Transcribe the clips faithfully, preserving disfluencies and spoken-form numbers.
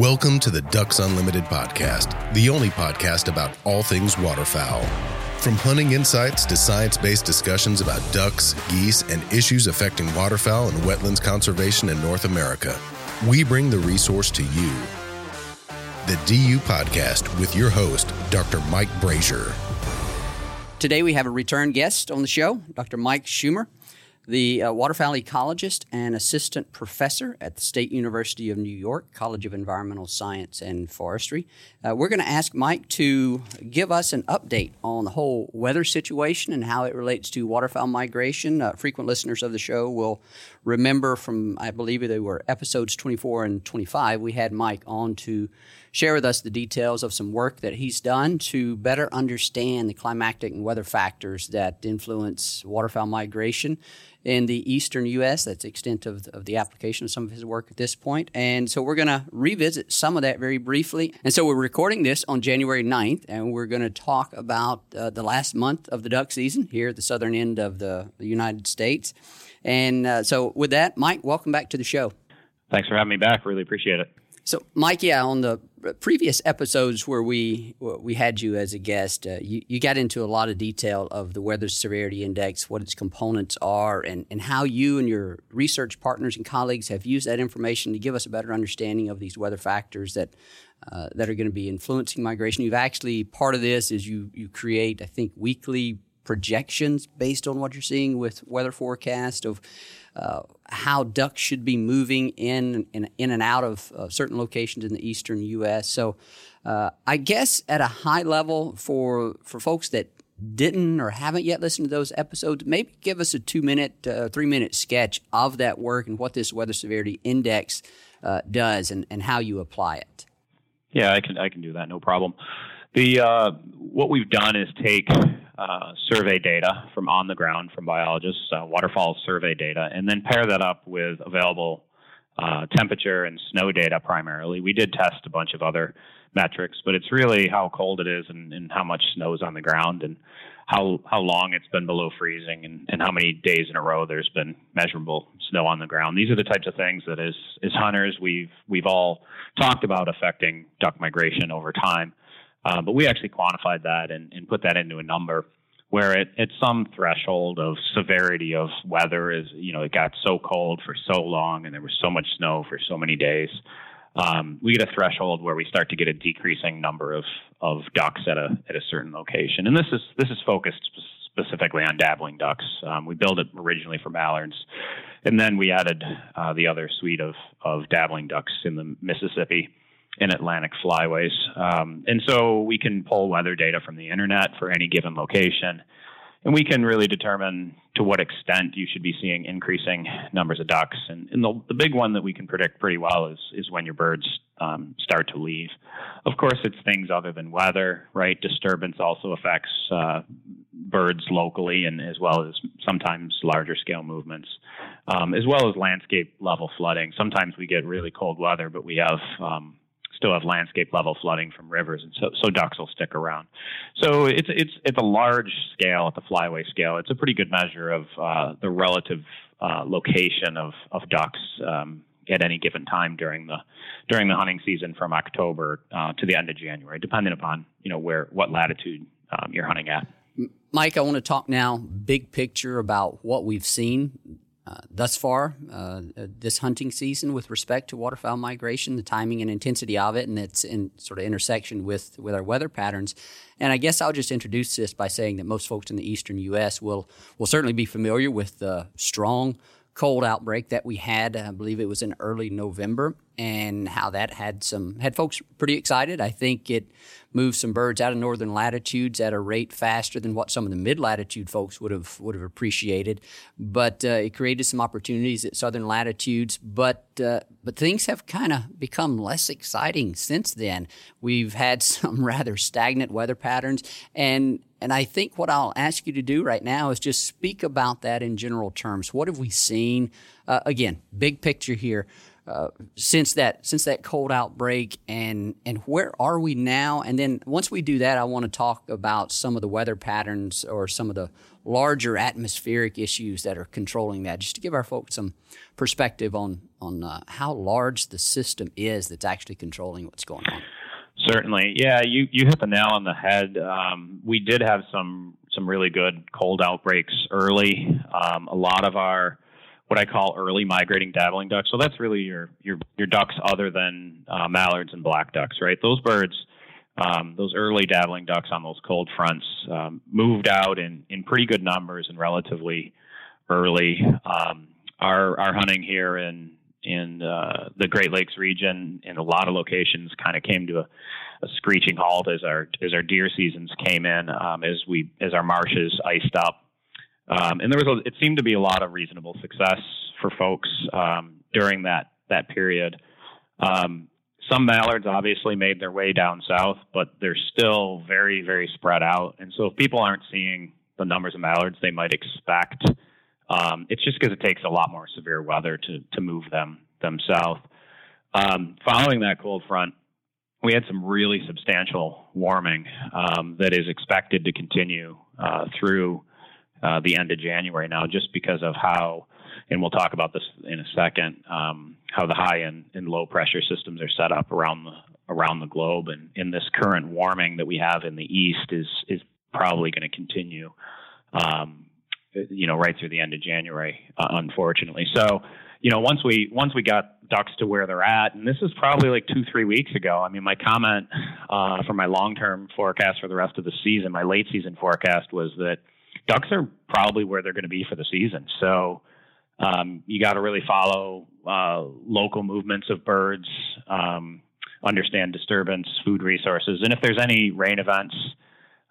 Welcome to the Ducks Unlimited podcast, the only podcast about all things waterfowl. From hunting insights to science-based discussions about ducks, geese, and issues affecting waterfowl and wetlands conservation in North America, we bring the resource to you. The D U Podcast with your host, Doctor Mike Brasher. Today we have a return guest on the show, Doctor Mike Schumer, the uh, waterfowl ecologist and assistant professor at the State University of New York College of Environmental Science and Forestry. Uh, we're going to ask Mike to give us an update on the whole weather situation and how it relates to waterfowl migration. Uh, frequent listeners of the show will remember from, I believe they were episodes twenty-four and twenty-five, we had Mike on to share with us the details of some work that he's done to better understand the climatic and weather factors that influence waterfowl migration in the eastern U S. That's the extent of, of the application of some of his work at this point. And so we're going to revisit some of that very briefly. And so we're recording this on January ninth, and we're going to talk about uh, the last month of the duck season here at the southern end of the United States. And uh, so with that, Mike, welcome back to the show. Thanks for having me back. Really appreciate it. So, Mike, yeah, on the previous episodes where we we had you as a guest, uh, you, you got into a lot of detail of the Weather Severity Index, what its components are, and, and how you and your research partners and colleagues have used that information to give us a better understanding of these weather factors that uh, that are going to be influencing migration. You've actually, part of this is you you create, I think, weekly projections based on what you're seeing with weather forecast of uh, how ducks should be moving in in, in and out of uh, certain locations in the eastern U S. So uh, I guess at a high level for for folks that didn't or haven't yet listened to those episodes, maybe give us a two-minute, uh, three-minute sketch of that work and what this Weather Severity Index uh, does and, and how you apply it. Yeah, I can I can do that, no problem. The uh, what we've done is take Uh, survey data from on the ground from biologists, uh, waterfall survey data, and then pair that up with available uh, temperature and snow data primarily. We did test a bunch of other metrics, but it's really how cold it is and, and how much snow is on the ground and how how long it's been below freezing and, and how many days in a row there's been measurable snow on the ground. These are the types of things that as, as hunters we've we've all talked about affecting duck migration over time. Uh, but we actually quantified that and, and put that into a number where it, at some threshold of severity of weather is, you know, it got so cold for so long and there was so much snow for so many days. Um, we get a threshold where we start to get a decreasing number of, of ducks at a, at a certain location. And this is, this is focused specifically on dabbling ducks. Um, we built it originally for mallards and then we added uh, the other suite of, of dabbling ducks in the Mississippi in Atlantic flyways. Um, and so we can pull weather data from the internet for any given location, and we can really determine to what extent you should be seeing increasing numbers of ducks. And, and the, the big one that we can predict pretty well is, is when your birds um, start to leave. Of course, it's things other than weather, right? Disturbance also affects uh, birds locally, and as well as sometimes larger scale movements, um, as well as landscape level flooding. Sometimes we get really cold weather, but we have um, still have landscape level flooding from rivers, and so, so ducks will stick around. So it's it's it's a large scale, at the flyway scale. It's a pretty good measure of uh, the relative uh, location of of ducks um, at any given time during the during the hunting season, from October uh, to the end of January, depending upon you know where what latitude um, you're hunting at. Mike, I want to talk now big picture about what we've seen Uh, thus far, uh, this hunting season with respect to waterfowl migration, the timing and intensity of it, and its in sort of intersection with, with our weather patterns. And I guess I'll just introduce this by saying that most folks in the eastern U S will will certainly be familiar with the strong cold outbreak that we had. I believe it was in early November, and how that had some had folks pretty excited. I think it moved some birds out of northern latitudes at a rate faster than what some of the mid-latitude folks would have would have appreciated. But uh, it created some opportunities at southern latitudes. But uh, but things have kind of become less exciting since then. We've had some rather stagnant weather patterns, and. And I think what I'll ask you to do right now is just speak about that in general terms. What have we seen? Uh, again, big picture here uh, since that since that cold outbreak, and and where are we now? And then once we do that, I want to talk about some of the weather patterns or some of the larger atmospheric issues that are controlling that, just to give our folks some perspective on on uh, how large the system is that's actually controlling what's going on. Certainly. Yeah, you, you hit the nail on the head. Um, we did have some some really good cold outbreaks early. Um, a lot of our what I call early migrating dabbling ducks. So that's really your your, your ducks other than uh, mallards and black ducks, right? Those birds, um, those early dabbling ducks on those cold fronts um, moved out in, in pretty good numbers and relatively early. Um, our our hunting here in in uh, the Great Lakes region, in a lot of locations, kind of came to a, a screeching halt as our as our deer seasons came in, um, as we as our marshes iced up, um, and there was a, it seemed to be a lot of reasonable success for folks um, during that that period. Um, some mallards obviously made their way down south, but they're still very very spread out, and so if people aren't seeing the numbers of mallards they might expect. Um, it's just because it takes a lot more severe weather to, to move them, them south. Um, following that cold front, we had some really substantial warming um, that is expected to continue uh, through uh, the end of January now, just because of how, and we'll talk about this in a second, um, how the high and, and low pressure systems are set up around the, around the globe. And, and this current warming that we have in the east is, is probably going to continue um you know, right through the end of January, uh, unfortunately. So, you know, once we once we got ducks to where they're at, and this is probably like two, three weeks ago. I mean, my comment uh, for my long-term forecast for the rest of the season, my late season forecast, was that ducks are probably where they're going to be for the season. So um, you got to really follow uh, local movements of birds, um, understand disturbance, food resources, and if there's any rain events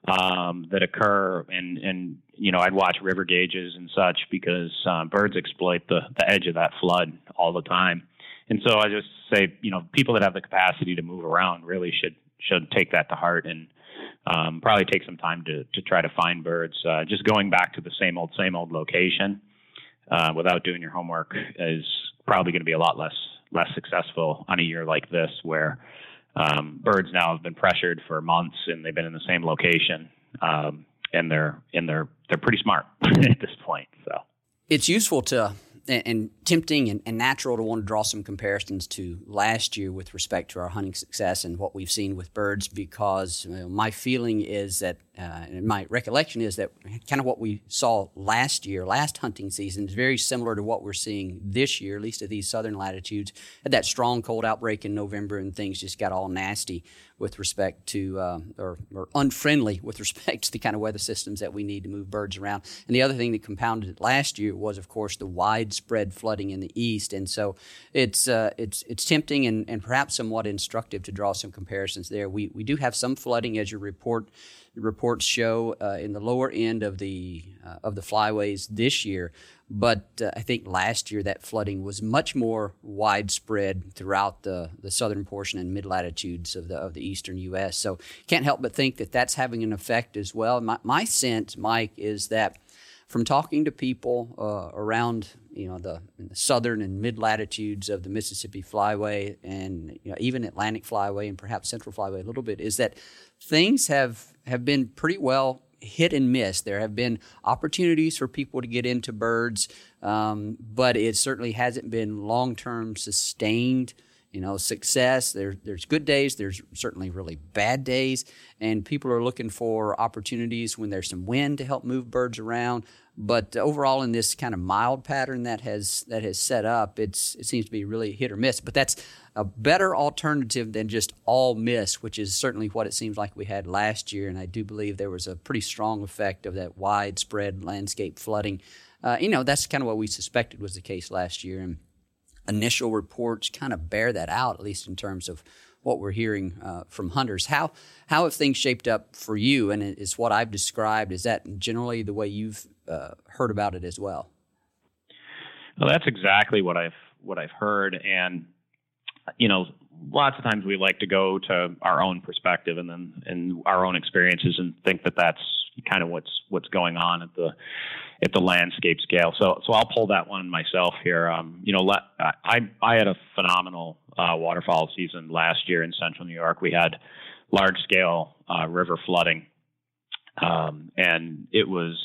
Um, that occur, and, and, you know, I'd watch river gauges and such, because um, birds exploit the, the edge of that flood all the time. And so I just say, you know, people that have the capacity to move around really should, should take that to heart, and um, probably take some time to, to try to find birds. Uh, just going back to the same old, same old location uh, without doing your homework is probably going to be a lot less, less successful on a year like this, where Um, birds now have been pressured for months, and they've been in the same location, um, and they're and they're they're pretty smart at this point. So it's useful to and, and tempting and, and natural to want to draw some comparisons to last year with respect to our hunting success and what we've seen with birds, because you know, my feeling is that uh, and my recollection is that kind of what we saw last year, last hunting season, is very similar to what we're seeing this year, at least at these southern latitudes. Had that strong cold outbreak in November, and things just got all nasty with respect to, uh, or, or unfriendly with respect to the kind of weather systems that we need to move birds around. And the other thing that compounded it last year was, of course, the widespread flooding in the east. And so it's uh, it's it's tempting and, and perhaps somewhat instructive to draw some comparisons there. We we do have some flooding, as your report reports show, uh, in the lower end of the uh, of the flyways this year. But uh, I think last year that flooding was much more widespread throughout the, the southern portion and mid-latitudes of the of the eastern U S. So can't help but think that that's having an effect as well. My, my sense, Mike, is that from talking to people uh, around, you know, the, the southern and mid-latitudes of the Mississippi Flyway and, you know, even Atlantic Flyway and perhaps Central Flyway a little bit, is that things have, have been pretty well hit and miss. There have been opportunities for people to get into birds, um, but it certainly hasn't been long-term sustained, you know, success. There, there's good days. There's certainly really bad days, and people are looking for opportunities when there's some wind to help move birds around. But overall, in this kind of mild pattern that has that has set up, it's it seems to be really hit or miss. But that's a better alternative than just all miss, which is certainly what it seems like we had last year. And I do believe there was a pretty strong effect of that widespread landscape flooding. Uh, you know, that's kind of what we suspected was the case last year. And initial reports kind of bear that out, at least in terms of what we're hearing uh, from hunters. How how have things shaped up for you? And it's what I've described. Is that generally the way you've uh, heard about it as well? Well, that's exactly what I've what I've heard. And you know, lots of times we like to go to our own perspective and then and our own experiences and think that that's kind of what's what's going on at the at the landscape scale. So so I'll pull that one myself here. Um, you know, let, I I had a phenomenal uh, waterfowl season last year in Central New York. We had large scale uh, river flooding, um, and it was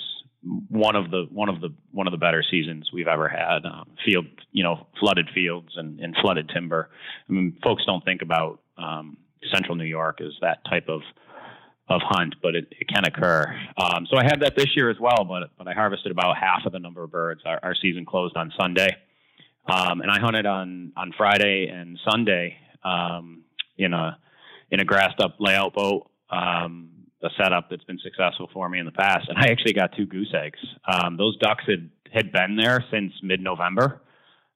one of the one of the one of the better seasons we've ever had. Um, field, you know, flooded fields and, and flooded timber. I mean, folks don't think about um, Central New York as that type of of hunt, but it, it can occur. Um, so I had that this year as well, but but I harvested about half of the number of birds. Our, our season closed on Sunday, um, and I hunted on on Friday and Sunday um, in a in a grassed up layout boat. Um, a setup that's been successful for me in the past. And I actually got two goose eggs. Um, those ducks had, had been there since mid-November.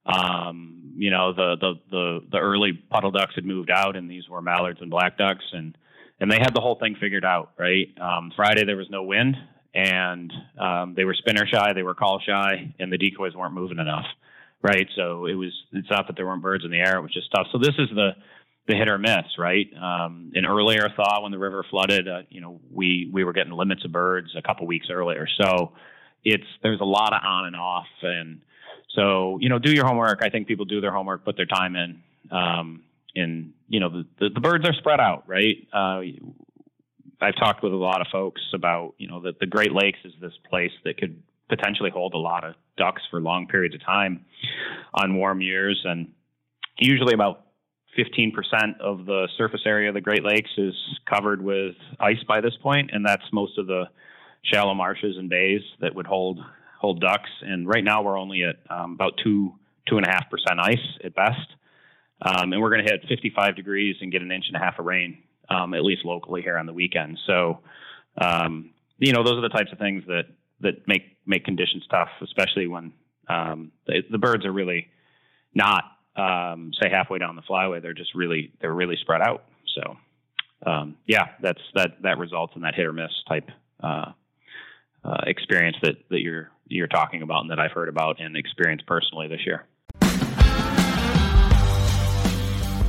Um, you know, the, the, the, the early puddle ducks had moved out, and these were mallards and black ducks, and, and they had the whole thing figured out, right? Um, Friday there was no wind, and um, they were spinner shy, they were call shy, and the decoys weren't moving enough, right? So it was, it's not that there weren't birds in the air, it was just tough. So this is the, the hit or miss, right? Um, an earlier thaw when the river flooded, uh, you know, we, we were getting limits of birds a couple weeks earlier. So it's, there's a lot of on and off. And so, you know, do your homework. I think people do their homework, put their time in, um, and you know, the, the, the birds are spread out, right? Uh, I've talked with a lot of folks about, you know, that the Great Lakes is this place that could potentially hold a lot of ducks for long periods of time on warm years. And usually about fifteen percent of the surface area of the Great Lakes is covered with ice by this point, and that's most of the shallow marshes and bays that would hold hold ducks. And right now we're only at um, about two two and a half percent ice at best, um, and we're going to hit fifty-five degrees and get an inch and a half of rain, um, at least locally here on the weekend. So, um, you know, those are the types of things that that make make conditions tough, especially when um, the, the birds are really not. Um, say halfway down the flyway, they're just really, they're really spread out. So, um, yeah, that's, that, that results in that hit or miss type, uh, uh, experience that, that you're, you're talking about and that I've heard about and experienced personally this year.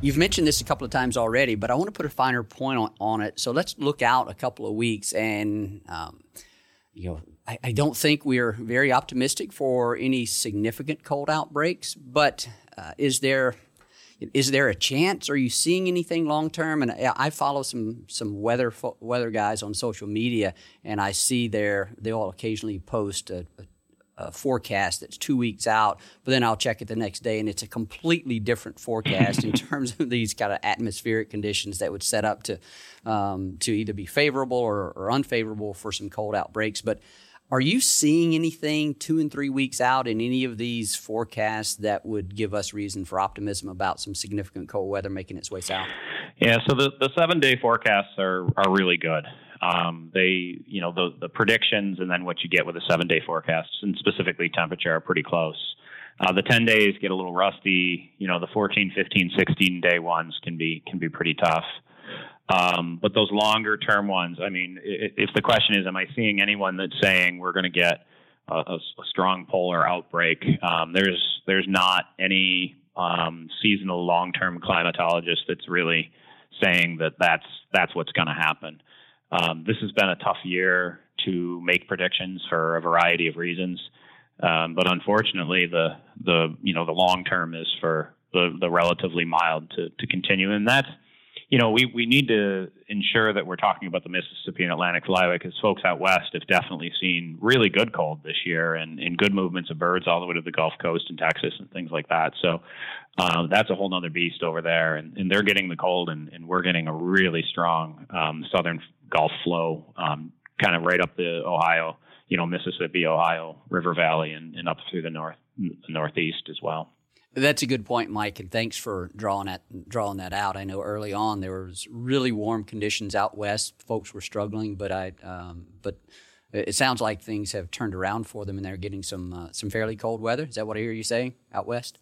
You've mentioned this a couple of times already, but I want to put a finer point on, on it. So let's look out a couple of weeks. And, um, you know, I, I don't think we are very optimistic for any significant cold outbreaks. But uh, is there is there a chance? Are you seeing anything long term? And I, I follow some some weather weather guys on social media, and I see their they'll occasionally post a, a Uh, forecast that's two weeks out, but then I'll check it the next day and it's a completely different forecast in terms of these kind of atmospheric conditions that would set up to um, to either be favorable or, or unfavorable for some cold outbreaks. But are you seeing anything two and three weeks out in any of these forecasts that would give us reason for optimism about some significant cold weather making its way south? Yeah, so the, the seven-day forecasts are, are really good. Um, they, you know, the, the predictions and then what you get with the seven-day forecasts and specifically temperature are pretty close. Uh, the ten days get a little rusty. You know, the fourteen, fifteen, sixteen day ones can be can be pretty tough. Um, but those longer-term ones, I mean, if the question is, am I seeing anyone that's saying we're going to get a, a strong polar outbreak? Um, there's there's not any um, seasonal long-term climatologist that's really saying that that's that's what's going to happen. Um, this has been a tough year to make predictions for a variety of reasons, um, but unfortunately, the the you know the long term is for the, the relatively mild to, to continue, and that's you know we, we need to ensure that we're talking about the Mississippi and Atlantic Flyway because folks out west have definitely seen really good cold this year and, and good movements of birds all the way to the Gulf Coast and Texas and things like that. So um, that's a whole nother beast over there, and, and they're getting the cold, and, and we're getting a really strong um, southern Gulf flow, um, kind of right up the Ohio, you know, Mississippi, Ohio, River Valley, and, and up through the north, the northeast as well. That's a good point, Mike, and thanks for drawing that drawing that out. I know early on there was really warm conditions out west; folks were struggling, but I, um, but it sounds like things have turned around for them, and they're getting some uh, some fairly cold weather. Is that what I hear you saying out west?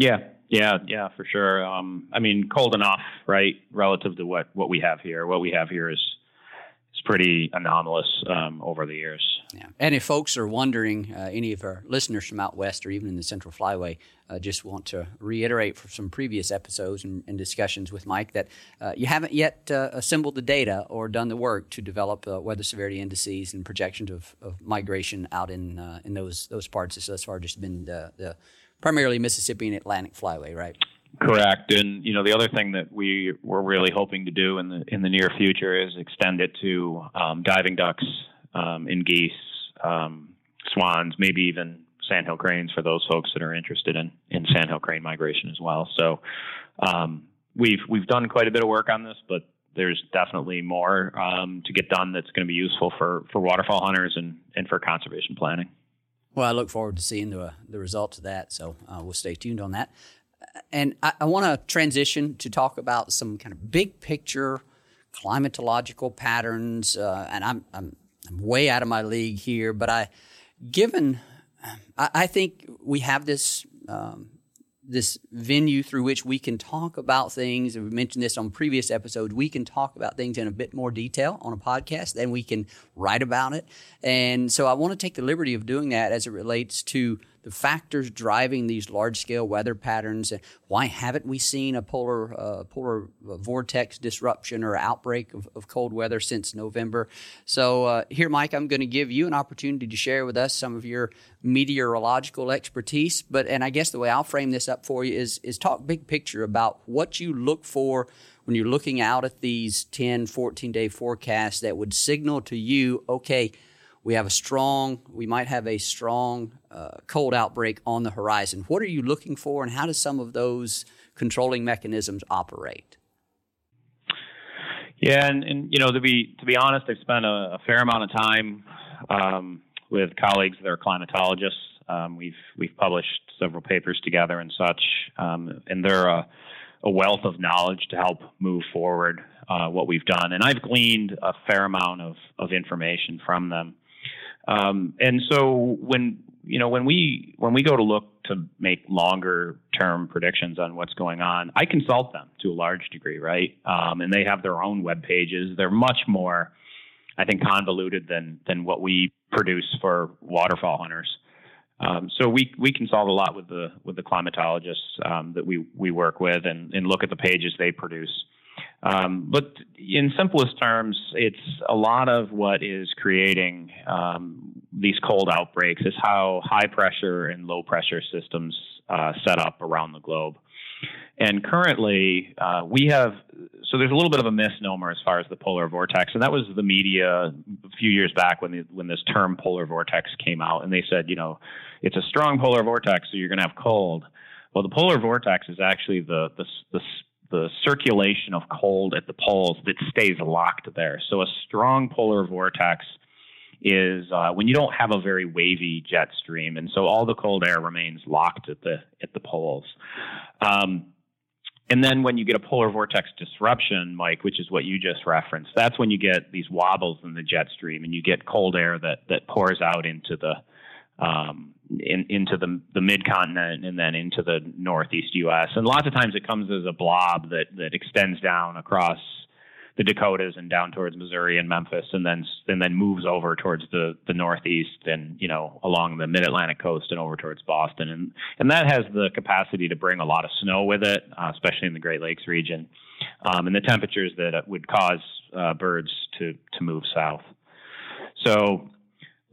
Yeah, yeah, yeah, for sure. Um, I mean, cold enough, right, relative to what, what we have here. What we have here is. It's pretty anomalous um, over the years. Yeah. And if folks are wondering, uh, any of our listeners from out west or even in the Central Flyway, uh, just want to reiterate for some previous episodes and, and discussions with Mike that uh, you haven't yet uh, assembled the data or done the work to develop uh, weather severity indices and projections of, of migration out in uh, in those those parts. It's thus far just been the, the primarily Mississippi and Atlantic Flyway, right? Correct. And, you know, the other thing that we were really hoping to do in the in the near future is extend it to um, diving ducks um, and geese, um, swans, maybe even sandhill cranes for those folks that are interested in, in sandhill crane migration as well. So um, we've we've done quite a bit of work on this, but there's definitely more um, to get done that's going to be useful for, for waterfowl hunters and, and for conservation planning. Well, I look forward to seeing the, the results of that, so uh, we'll stay tuned on that. And I, I want to transition to talk about some kind of big picture climatological patterns. Uh, and I'm, I'm I'm way out of my league here, but I, given, I, I think we have this um, this venue through which we can talk about things, and we mentioned this on previous episodes, we can talk about things in a bit more detail on a podcast than we can write about it. And so I want to take the liberty of doing that as it relates to the factors driving these large-scale weather patterns. Why haven't we seen a polar uh, polar vortex disruption or outbreak of, of cold weather since November? So uh, here, Mike, I'm going to give you an opportunity to share with us some of your meteorological expertise. But and I guess the way I'll frame this up for you is is talk big picture about what you look for when you're looking out at these ten, fourteen-day forecasts that would signal to you, okay, we have a strong, we might have a strong uh, cold outbreak on the horizon. What are you looking for, and how do some of those controlling mechanisms operate? Yeah, and, and you know, to be to be honest, I've spent a, a fair amount of time um, with colleagues that are climatologists. Um, we've we've published several papers together and such, um, and they're a, a wealth of knowledge to help move forward uh, what we've done. And I've gleaned a fair amount of, of information from them. Um, and so when, you know, when we, when we go to look to make longer term predictions on what's going on, I consult them to a large degree, right? Um, and they have their own web pages. They're much more, I think, convoluted than, than what we produce for waterfall hunters. Um, so we, we consult a lot with the, with the climatologists, um, that we, we work with and, and look at the pages they produce. Um, but in simplest terms, it's a lot of what is creating um, these cold outbreaks is how high pressure and low pressure systems uh, set up around the globe. And currently, uh, we have, so there's a little bit of a misnomer as far as the polar vortex. And that was the media a few years back when the, when this term polar vortex came out. And they said, you know, it's a strong polar vortex, so you're going to have cold. Well, the polar vortex is actually the the, the the circulation of cold at the poles that stays locked there. So a strong polar vortex is uh, when you don't have a very wavy jet stream. And so all the cold air remains locked at the, at the poles. Um, and then when you get a polar vortex disruption, Mike, which is what you just referenced, that's when you get these wobbles in the jet stream and you get cold air that, that pours out into the, um, in, into the, the mid-continent and then into the northeast U S. And lots of times it comes as a blob that, that extends down across the Dakotas and down towards Missouri and Memphis, and then and then moves over towards the, the northeast and, you know, along the mid-Atlantic coast and over towards Boston. And, and that has the capacity to bring a lot of snow with it, uh, especially in the Great Lakes region, um, and the temperatures that would cause uh, birds to, to move south. So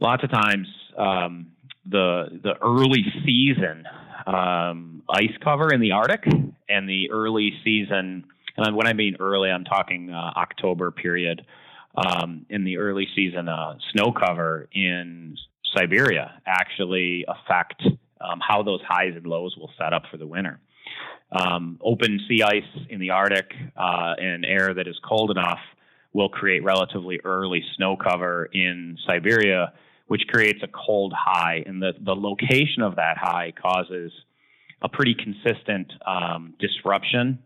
lots of times, Um, the the early season um, ice cover in the Arctic and the early season, and when I mean early, I'm talking uh, October period, um, in the early season uh, snow cover in Siberia actually affect um, how those highs and lows will set up for the winter. Um, open sea ice in the Arctic uh, and air that is cold enough will create relatively early snow cover in Siberia, which creates a cold high, and the, the location of that high causes a pretty consistent um, disruption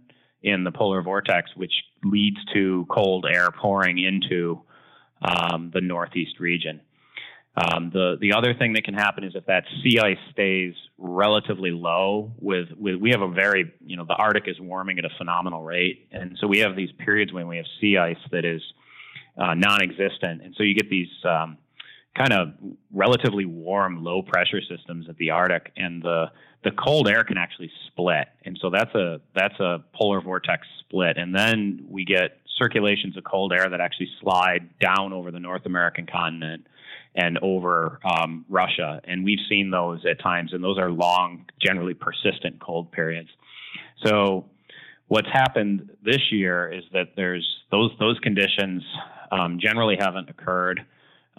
in the polar vortex, which leads to cold air pouring into um, the northeast region. Um, the the other thing that can happen is if that sea ice stays relatively low, with, with we have a very, you know, the Arctic is warming at a phenomenal rate, and so we have these periods when we have sea ice that is uh, non-existent, and so you get these Um, kind of relatively warm, low pressure systems at the Arctic, and the, the cold air can actually split. And so that's a, that's a polar vortex split. And then we get circulations of cold air that actually slide down over the North American continent and over um, Russia. And we've seen those at times, and those are long, generally persistent cold periods. So what's happened this year is that there's those, those conditions um, generally haven't occurred.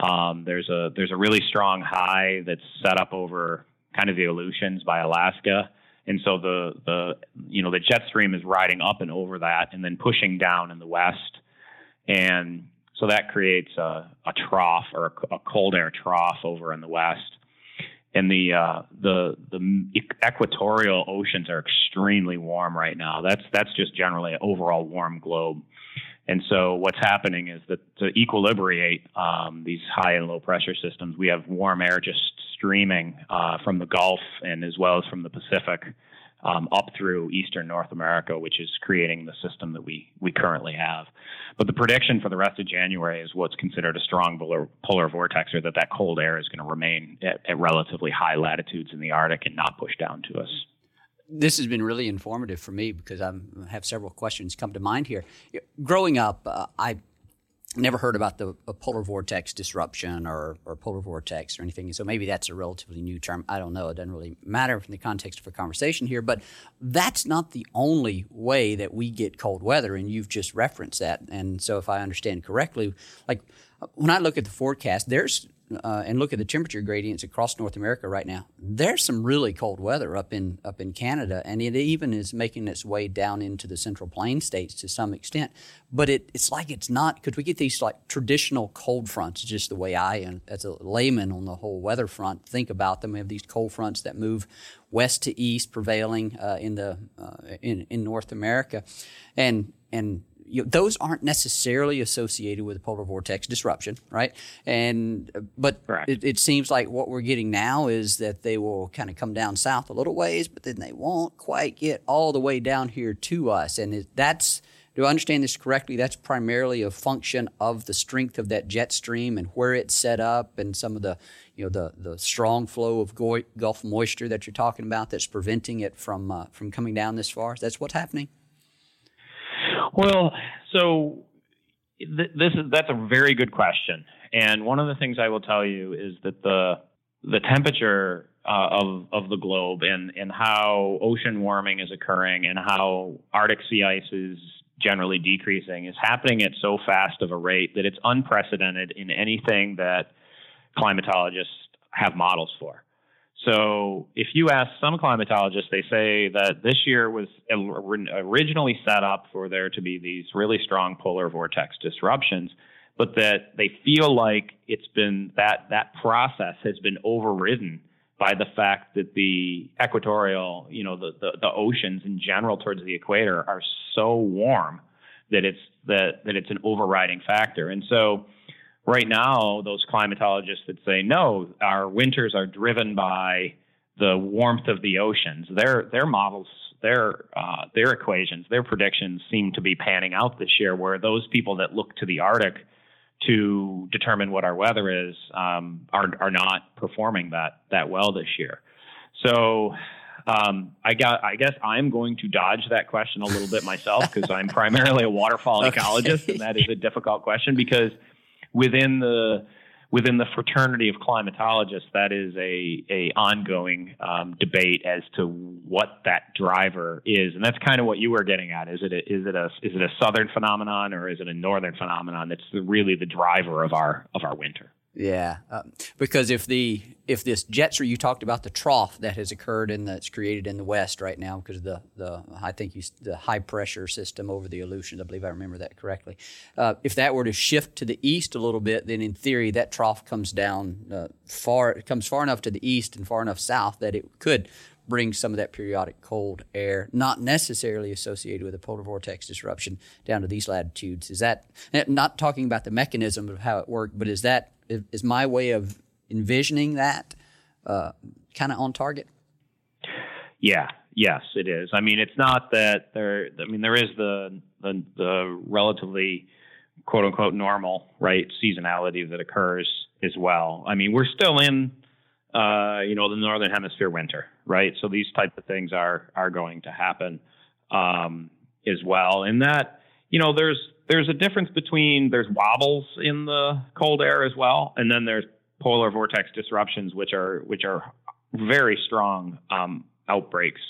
Um, there's a there's a really strong high that's set up over kind of the Aleutians by Alaska, and so the the you know the jet stream is riding up and over that, and then pushing down in the west, and so that creates a, a trough or a, a cold air trough over in the west, and the uh, the the equatorial oceans are extremely warm right now. That's that's just generally an overall warm globe. And so what's happening is that to equilibrate um, these high and low pressure systems, we have warm air just streaming uh, from the Gulf and as well as from the Pacific Um, up through eastern North America, which is creating the system that we, we currently have. But the prediction for the rest of January is what's considered a strong polar, polar vortex, or that that cold air is going to remain at, at relatively high latitudes in the Arctic and not push down to us. This has been really informative for me because I have several questions come to mind here. Growing up, uh, I never heard about the polar vortex disruption or, or polar vortex or anything. So maybe that's a relatively new term. I don't know. It doesn't really matter from the context of a conversation here. But that's not the only way that we get cold weather, and you've just referenced that. And so if I understand correctly, like when I look at the forecast, there's uh, and look at the temperature gradients across North America right now, there's some really cold weather up in up in Canada, and it even is making its way down into the Central Plain states to some extent. But it, it's like it's not, could we get these like traditional cold fronts, just the way I, and as a layman on the whole weather front, think about them. We have these cold fronts that move west to east, prevailing uh, in the uh, in in North America, and and. You know, those aren't necessarily associated with a polar vortex disruption, right? And but it, it seems like what we're getting now is that they will kind of come down south a little ways, but then they won't quite get all the way down here to us. And it, that's do I understand this correctly? That's primarily a function of the strength of that jet stream and where it's set up, and some of the you know the the strong flow of Gulf moisture that you're talking about that's preventing it from uh, from coming down this far. That's what's happening. Well, so th- this is that's a very good question, and one of the things I will tell you is that the the temperature uh, of of the globe and and how ocean warming is occurring and how Arctic sea ice is generally decreasing is happening at so fast of a rate that it's unprecedented in anything that climatologists have models for. So if you ask some climatologists, they say that this year was originally set up for there to be these really strong polar vortex disruptions, but that they feel like it's been that that process has been overridden by the fact that the equatorial, you know, the, the, the oceans in general towards the equator are so warm that it's that that it's an overriding factor. And so right now, those climatologists that say, no, our winters are driven by the warmth of the oceans, their their models, their uh, their equations, their predictions seem to be panning out this year, where those people that look to the Arctic to determine what our weather is um, are are not performing that that well this year. So um, I got I guess I'm going to dodge that question a little bit myself, because I'm primarily a waterfall okay. ecologist, and that is a difficult question because Within the within the fraternity of climatologists, that is a a ongoing um, debate as to what that driver is, and that's kind of what you were getting at. Is it a, is it a is it a southern phenomenon, or is it a northern phenomenon? That's the, really the driver of our of our winter. Yeah, um, because if the if this jet stream, you talked about the trough that has occurred and that's created in the west right now because of the the I think you, the high pressure system over the Aleutians, I believe I remember that correctly. Uh, if that were to shift to the east a little bit, then in theory that trough comes down uh, far, it comes far enough to the east and far enough south that it could bring some of that periodic cold air, not necessarily associated with a polar vortex disruption, down to these latitudes. Is that, not talking about the mechanism of how it worked, but is that is my way of envisioning that uh, kind of on target? Yeah. Yes, it is. I mean, it's not that there. I mean, there is the the, the relatively quote unquote normal right seasonality that occurs as well. I mean, we're still in. Uh, you know, the northern hemisphere winter, right? So these type of things are are going to happen um, as well. And that, you know, there's there's a difference between there's wobbles in the cold air as well, and then there's polar vortex disruptions, which are which are very strong um, outbreaks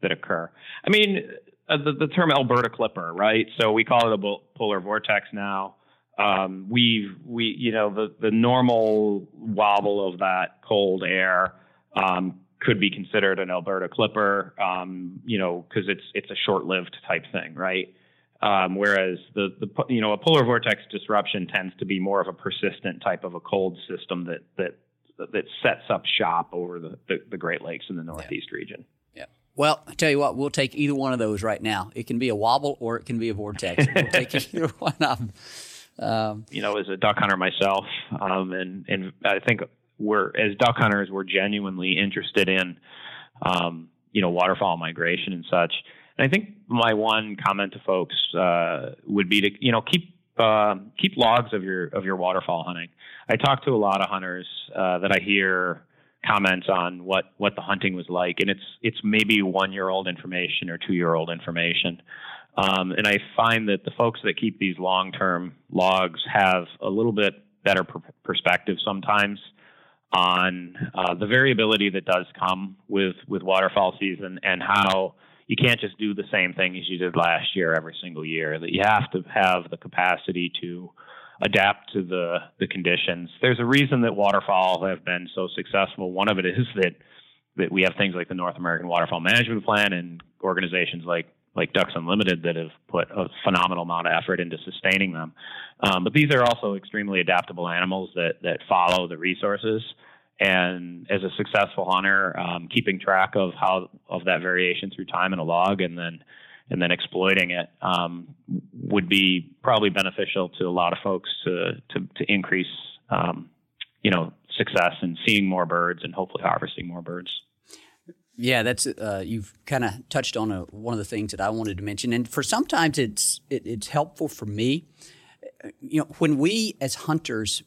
that occur. I mean, uh, the, the term Alberta clipper, right? So we call it a polar vortex now. Um, we've, we, you know, the, the normal wobble of that cold air, um, could be considered an Alberta clipper, um, you know, cause it's, it's a short-lived type thing. Right. Um, whereas the, the, you know, a polar vortex disruption tends to be more of a persistent type of a cold system that, that, that sets up shop over the, the, the Great Lakes in the Northeast yeah. region. Yeah. Well, I tell you what, we'll take either one of those right now. It can be a wobble or it can be a vortex. We'll take either one of them. Um, you know, as a duck hunter myself, um, and, and I think we're, as duck hunters, we're genuinely interested in, um, you know, waterfowl migration and such. And I think my one comment to folks uh, would be to, you know, keep uh, keep logs of your of your waterfowl hunting. I talk to a lot of hunters uh, that I hear comments on what, what the hunting was like, and it's it's maybe one-year-old information or two-year-old information. Um, and I find that the folks that keep these long-term logs have a little bit better pr- perspective sometimes on uh, the variability that does come with, with waterfowl season, and how you can't just do the same thing as you did last year every single year, that you have to have the capacity to adapt to the, the conditions. There's a reason that waterfowl have been so successful. One of it is that, that we have things like the North American Waterfowl Management Plan and organizations like like Ducks Unlimited that have put a phenomenal amount of effort into sustaining them. Um, but these are also extremely adaptable animals that, that follow the resources. And as a successful hunter, um, keeping track of how, of that variation through time in a log and then, and then exploiting it um, would be probably beneficial to a lot of folks to, to, to increase, um, you know, success in seeing more birds and hopefully harvesting more birds. Yeah, that's uh, you've kind of touched on a, one of the things that I wanted to mention, and for sometimes it's it, it's helpful for me. You know, when we as hunters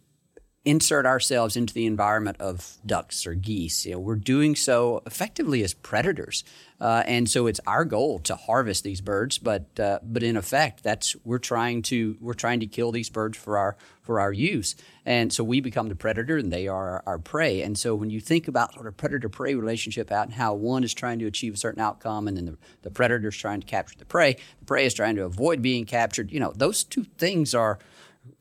insert ourselves into the environment of ducks or geese, you know, we're doing so effectively as predators, uh, and so it's our goal to harvest these birds. But uh, but in effect, that's we're trying to we're trying to kill these birds for our for our use, and so we become the predator, and they are our prey. And so when you think about sort of predator-prey relationship out and how one is trying to achieve a certain outcome, and then the, the predator is trying to capture the prey, the prey is trying to avoid being captured. You know, those two things are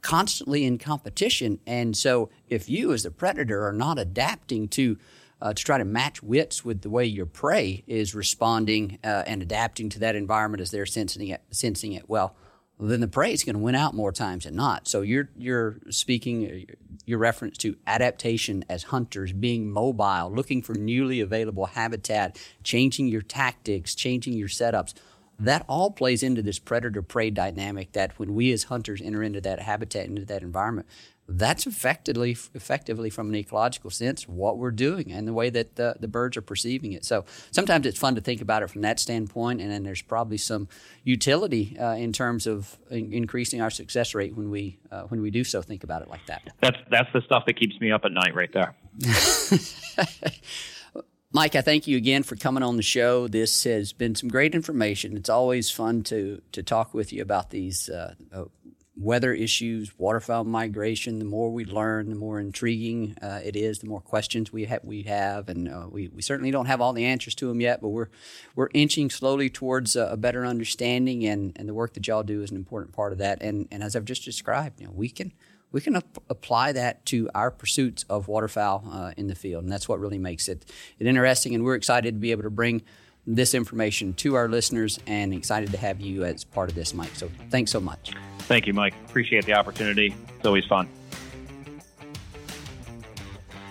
constantly in competition, and so if you as the predator are not adapting to uh, to try to match wits with the way your prey is responding uh, and adapting to that environment as they're sensing it, sensing it well, then the prey is going to win out more times than not. So you're you're speaking your reference to adaptation as hunters, being mobile, looking for newly available habitat, changing your tactics, changing your setups. That all plays into this predator-prey dynamic that when we as hunters enter into that habitat, into that environment, that's effectively, effectively from an ecological sense, what we're doing and the way that the, the birds are perceiving it. So sometimes it's fun to think about it from that standpoint, and then there's probably some utility uh, in terms of in- increasing our success rate when we uh, when we do so think about it like that. That's, that's the stuff that keeps me up at night right there. Mike, I thank you again for coming on the show. This has been some great information. It's always fun to to talk with you about these uh, uh, weather issues, waterfowl migration. The more we learn, the more intriguing uh, it is, the more questions we, ha- we have. And uh, we, we certainly don't have all the answers to them yet, but we're we're inching slowly towards a, a better understanding, and, and the work that y'all do is an important part of that. And, and as I've just described, you know, we can – we can ap- apply that to our pursuits of waterfowl uh, in the field, and that's what really makes it, it interesting, and we're excited to be able to bring this information to our listeners and excited to have you as part of this, Mike. So thanks so much. Thank you, Mike. Appreciate the opportunity. It's always fun.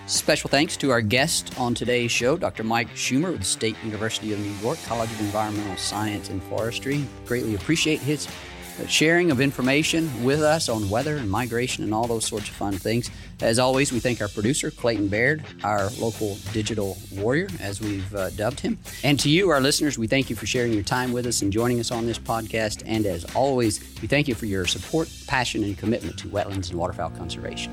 Special thanks to our guest on today's show, Doctor Mike Schumer with the State University of New York College of Environmental Science and Forestry. Greatly appreciate his sharing of information with us on weather and migration and all those sorts of fun things. As always, we thank our producer, Clayton Baird, our local digital warrior, as we've uh, dubbed him. And to you, our listeners, we thank you for sharing your time with us and joining us on this podcast. And as always, we thank you for your support, passion, and commitment to wetlands and waterfowl conservation.